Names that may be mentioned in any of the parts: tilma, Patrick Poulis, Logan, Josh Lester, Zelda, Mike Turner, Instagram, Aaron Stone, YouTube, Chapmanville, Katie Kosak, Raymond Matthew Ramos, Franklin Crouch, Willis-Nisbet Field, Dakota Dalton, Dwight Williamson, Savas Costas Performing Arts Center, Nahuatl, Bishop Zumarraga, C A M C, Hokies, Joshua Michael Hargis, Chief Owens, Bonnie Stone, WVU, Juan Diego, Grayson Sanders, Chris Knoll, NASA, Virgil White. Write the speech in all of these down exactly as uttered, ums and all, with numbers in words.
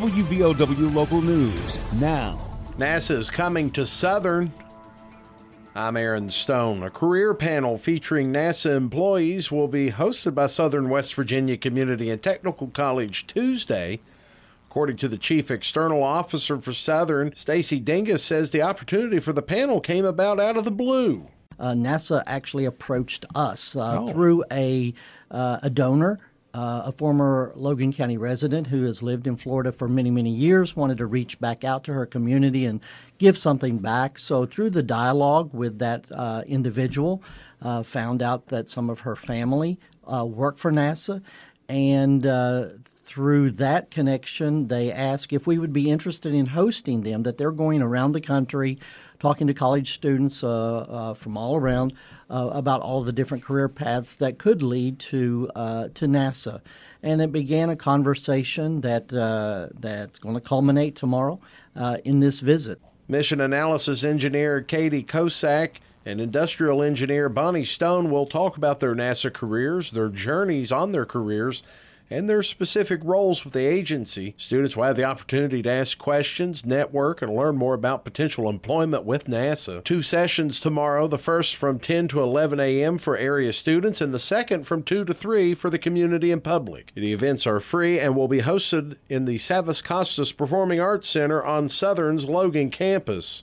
W V O W Local News now. NASA is coming to Southern. I'm Aaron Stone. A career panel featuring NASA employees will be hosted by Southern West Virginia Community and Technical College Tuesday. According to the Chief External Officer for Southern, Stacey Dingus says the opportunity for the panel came about out of the blue. Uh, NASA actually approached us uh, oh. through a uh, a donor, uh, a former Logan County resident who has lived in Florida for many, many years, wanted to reach back out to her community and give something back. So through the dialogue with that uh, individual, uh, found out that some of her family uh, worked for NASA, and uh through that connection, they asked if we would be interested in hosting them, that they're going around the country talking to college students uh, uh, from all around uh, about all the different career paths that could lead to uh, to NASA. And it began a conversation that uh, that's going to culminate tomorrow uh, in this visit. Mission analysis engineer Katie Kosak and industrial engineer Bonnie Stone will talk about their NASA careers, their journeys on their careers, and their specific roles with the agency. Students will have the opportunity to ask questions, network, and learn more about potential employment with NASA. Two sessions tomorrow, the first from ten to eleven a.m. for area students and the second from two to three for the community and public. The events are free and will be hosted in the Savas Costas Performing Arts Center on Southern's Logan campus.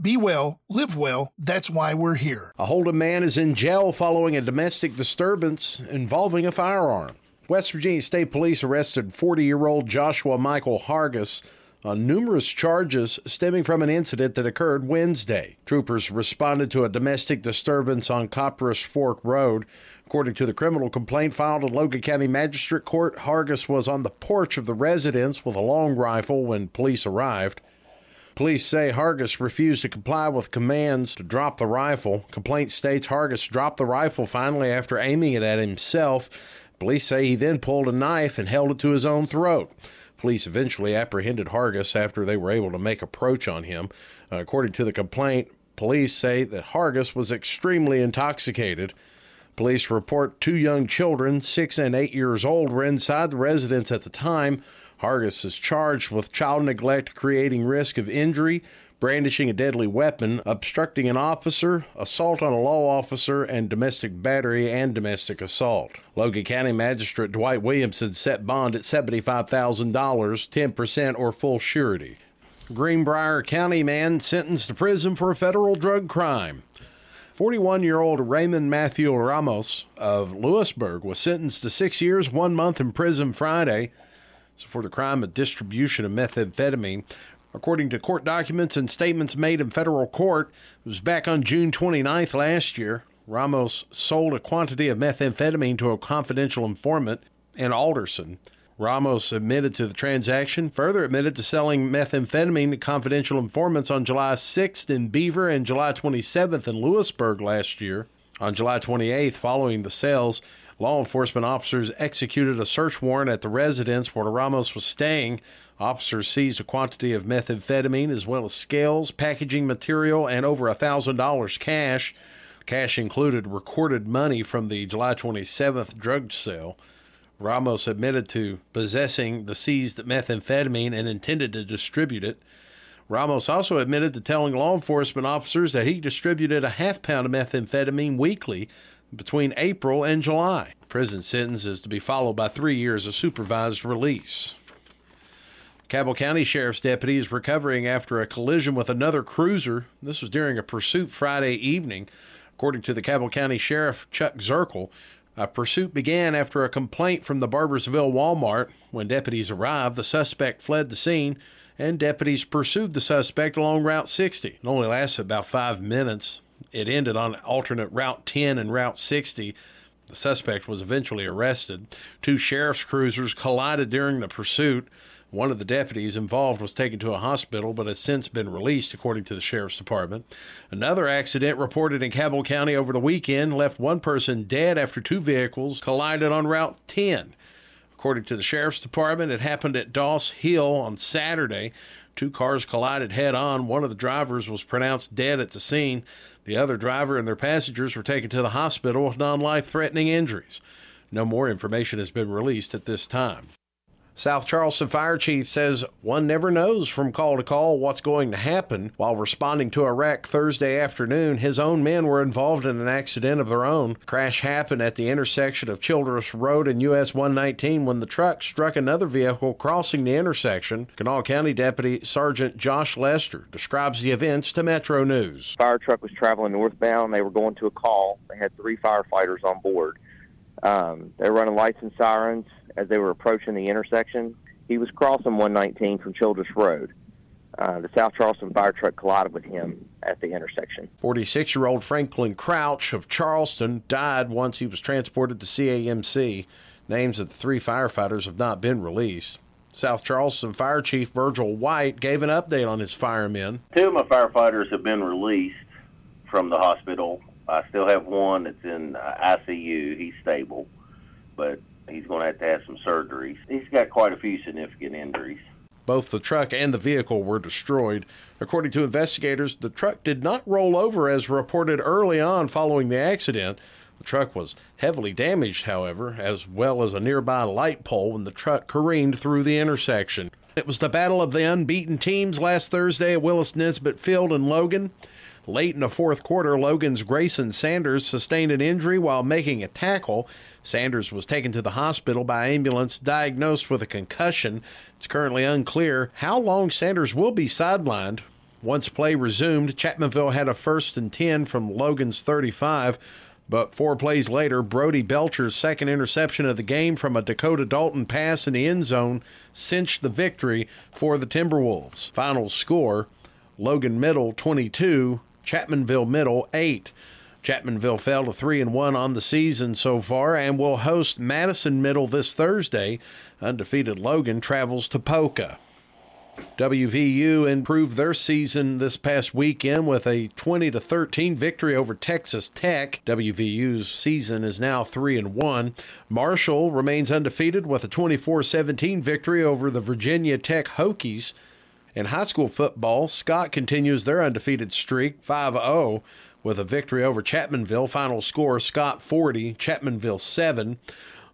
Be well, live well, that's why we're here. A Holden man is in jail following a domestic disturbance involving a firearm. West Virginia State Police arrested forty-year-old Joshua Michael Hargis on numerous charges stemming from an incident that occurred Wednesday. Troopers responded to a domestic disturbance on Copperas Fork Road. According to the criminal complaint filed in Logan County Magistrate Court, Hargis was on the porch of the residence with a long rifle when police arrived. Police say Hargis refused to comply with commands to drop the rifle. Complaint states Hargis dropped the rifle finally after aiming it at himself. Police say he then pulled a knife and held it to his own throat. Police eventually apprehended Hargis after they were able to make approach on him. Uh, according to the complaint, police say that Hargis was extremely intoxicated. Police report two young children, six and eight years old, were inside the residence at the time. Hargis is charged with child neglect, creating risk of injury, brandishing a deadly weapon, obstructing an officer, assault on a law officer, and domestic battery and domestic assault. Logan County Magistrate Dwight Williamson set bond at seventy-five thousand dollars, ten percent or full surety. Greenbrier County man sentenced to prison for a federal drug crime. forty-one-year-old Raymond Matthew Ramos of Lewisburg was sentenced to six years, one month in prison Friday for the crime of distribution of methamphetamine. According to court documents and statements made in federal court, it was back on June twenty-ninth last year. Ramos sold a quantity of methamphetamine to a confidential informant in Alderson. Ramos admitted to the transaction, further admitted to selling methamphetamine to confidential informants on July sixth in Beaver and July twenty-seventh in Lewisburg last year. On July twenty-eighth, following the sales, law enforcement officers executed a search warrant at the residence where Ramos was staying. Officers seized a quantity of methamphetamine as well as scales, packaging material, and over one thousand dollars cash. Cash included recorded money from the July twenty-seventh drug sale. Ramos admitted to possessing the seized methamphetamine and intended to distribute it. Ramos also admitted to telling law enforcement officers that he distributed a half pound of methamphetamine weekly between April and July. Prison sentence is to be followed by three years of supervised release. Cabell County Sheriff's deputy is recovering after a collision with another cruiser. This was during a pursuit Friday evening. According to the Cabell County Sheriff Chuck Zirkel, a pursuit began after a complaint from the Barbersville Walmart. When deputies arrived, the suspect fled the scene, and deputies pursued the suspect along Route sixty. It only lasted about five minutes. It ended on alternate Route ten and Route sixty. The suspect was eventually arrested. Two sheriff's cruisers collided during the pursuit. One of the deputies involved was taken to a hospital but has since been released, according to the Sheriff's Department. Another accident reported in Cabell County over the weekend left one person dead after two vehicles collided on Route ten. According to the Sheriff's Department, it happened at Doss Hill on Saturday. Two cars collided head-on. One of the drivers was pronounced dead at the scene. The other driver and their passengers were taken to the hospital with non-life-threatening injuries. No more information has been released at this time. South Charleston Fire Chief says one never knows from call to call what's going to happen. While responding to a wreck Thursday afternoon, his own men were involved in an accident of their own. The crash happened at the intersection of Childress Road and U S one nineteen when the truck struck another vehicle crossing the intersection. Kanawha County Deputy Sergeant Josh Lester describes the events to Metro News. Fire truck was traveling northbound. They were going to a call. They had three firefighters on board. Um, they were running lights and sirens as they were approaching the intersection. He was crossing one nineteen from Childress Road. Uh, the South Charleston fire truck collided with him at the intersection. forty-six-year-old Franklin Crouch of Charleston died once he was transported to C A M C. Names of the three firefighters have not been released. South Charleston Fire Chief Virgil White gave an update on his firemen. Two of my firefighters have been released from the hospital. I still have one that's in I C U. He's stable, but he's going to have to have some surgeries. He's got quite a few significant injuries. Both the truck and the vehicle were destroyed. According to investigators, the truck did not roll over as reported early on following the accident. The truck was heavily damaged, however, as well as a nearby light pole when the truck careened through the intersection. It was the battle of the unbeaten teams last Thursday at Willis-Nisbet Field in Logan. Late in the fourth quarter, Logan's Grayson Sanders sustained an injury while making a tackle. Sanders was taken to the hospital by ambulance, diagnosed with a concussion. It's currently unclear how long Sanders will be sidelined. Once play resumed, Chapmanville had a first and ten from Logan's thirty-five, but four plays later, Brody Belcher's second interception of the game from a Dakota Dalton pass in the end zone cinched the victory for the Timberwolves. Final score, Logan Middle twenty-two, Chapmanville Middle eight. Chapmanville fell to three and one on the season so far and will host Madison Middle this Thursday. Undefeated Logan travels to Poca. W V U improved their season this past weekend with a twenty to thirteen victory over Texas Tech. W V U's season is now three and one. Marshall remains undefeated with a twenty-four seventeen victory over the Virginia Tech Hokies. In high school football, Scott continues their undefeated streak, five oh, with a victory over Chapmanville. Final score, Scott forty, Chapmanville seven.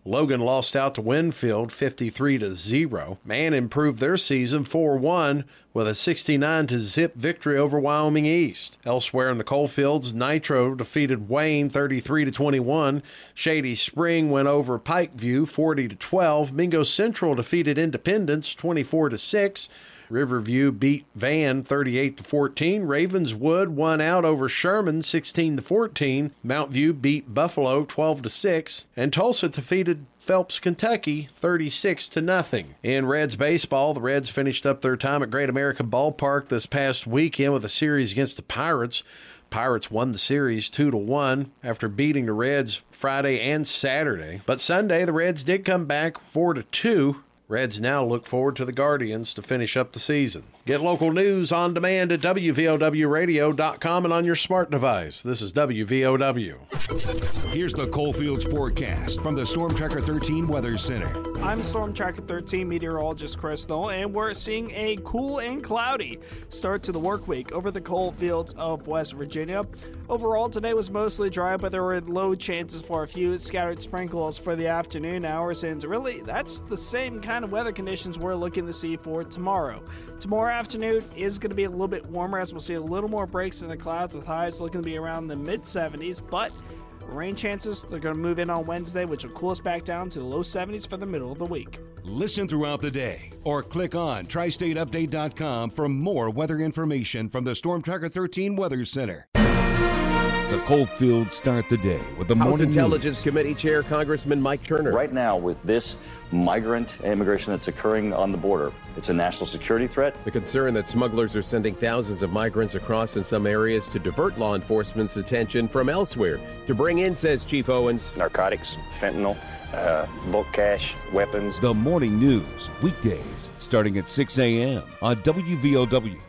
Logan lost out to Winfield fifty-three to zero. Man improved their season four one with a sixty-nine to zip victory over Wyoming East. Elsewhere in the coalfields, Nitro defeated Wayne thirty-three to twenty-one. Shady Spring went over Pikeview forty to twelve. Mingo Central defeated Independence twenty-four to six. Riverview beat Van thirty-eight to fourteen. Ravenswood won out over Sherman sixteen to fourteen. Mount View beat Buffalo twelve to six. And Tulsa defeated Phelps, Kentucky thirty-six to nothing. In Reds baseball, the Reds finished up their time at Great American Ballpark this past weekend with a series against the Pirates. Pirates won the series two to one after beating the Reds Friday and Saturday. But Sunday, the Reds did come back four to two. Reds now look forward to the Guardians to finish up the season. Get local news on demand at W V O W radio dot com and on your smart device. This is W V O W. Here's the Coalfields forecast from the Storm Tracker thirteen Weather Center. I'm Storm Tracker thirteen meteorologist Chris Knoll, and we're seeing a cool and cloudy start to the work week over the coalfields of West Virginia. Overall, today was mostly dry, but there were low chances for a few scattered sprinkles for the afternoon hours, and really, that's the same kind of weather conditions we're looking to see for tomorrow. Tomorrow afternoon is going to be a little bit warmer as we'll see a little more breaks in the clouds with highs looking to be around the mid seventies, but rain chances, they're going to move in on Wednesday, which will cool us back down to the low seventies for the middle of the week. Listen throughout the day or click on tri state update dot com for more weather information from the Storm Tracker thirteen Weather Center. The Coalfields start the day with the House Intelligence news. Committee Chair Congressman Mike Turner. Right now, with this migrant immigration that's occurring on the border, it's a national security threat. The concern that smugglers are sending thousands of migrants across in some areas to divert law enforcement's attention from elsewhere to bring in, says Chief Owens. Narcotics, fentanyl, uh, bulk cash, weapons. The morning news, weekdays. starting at six a m on W V O W.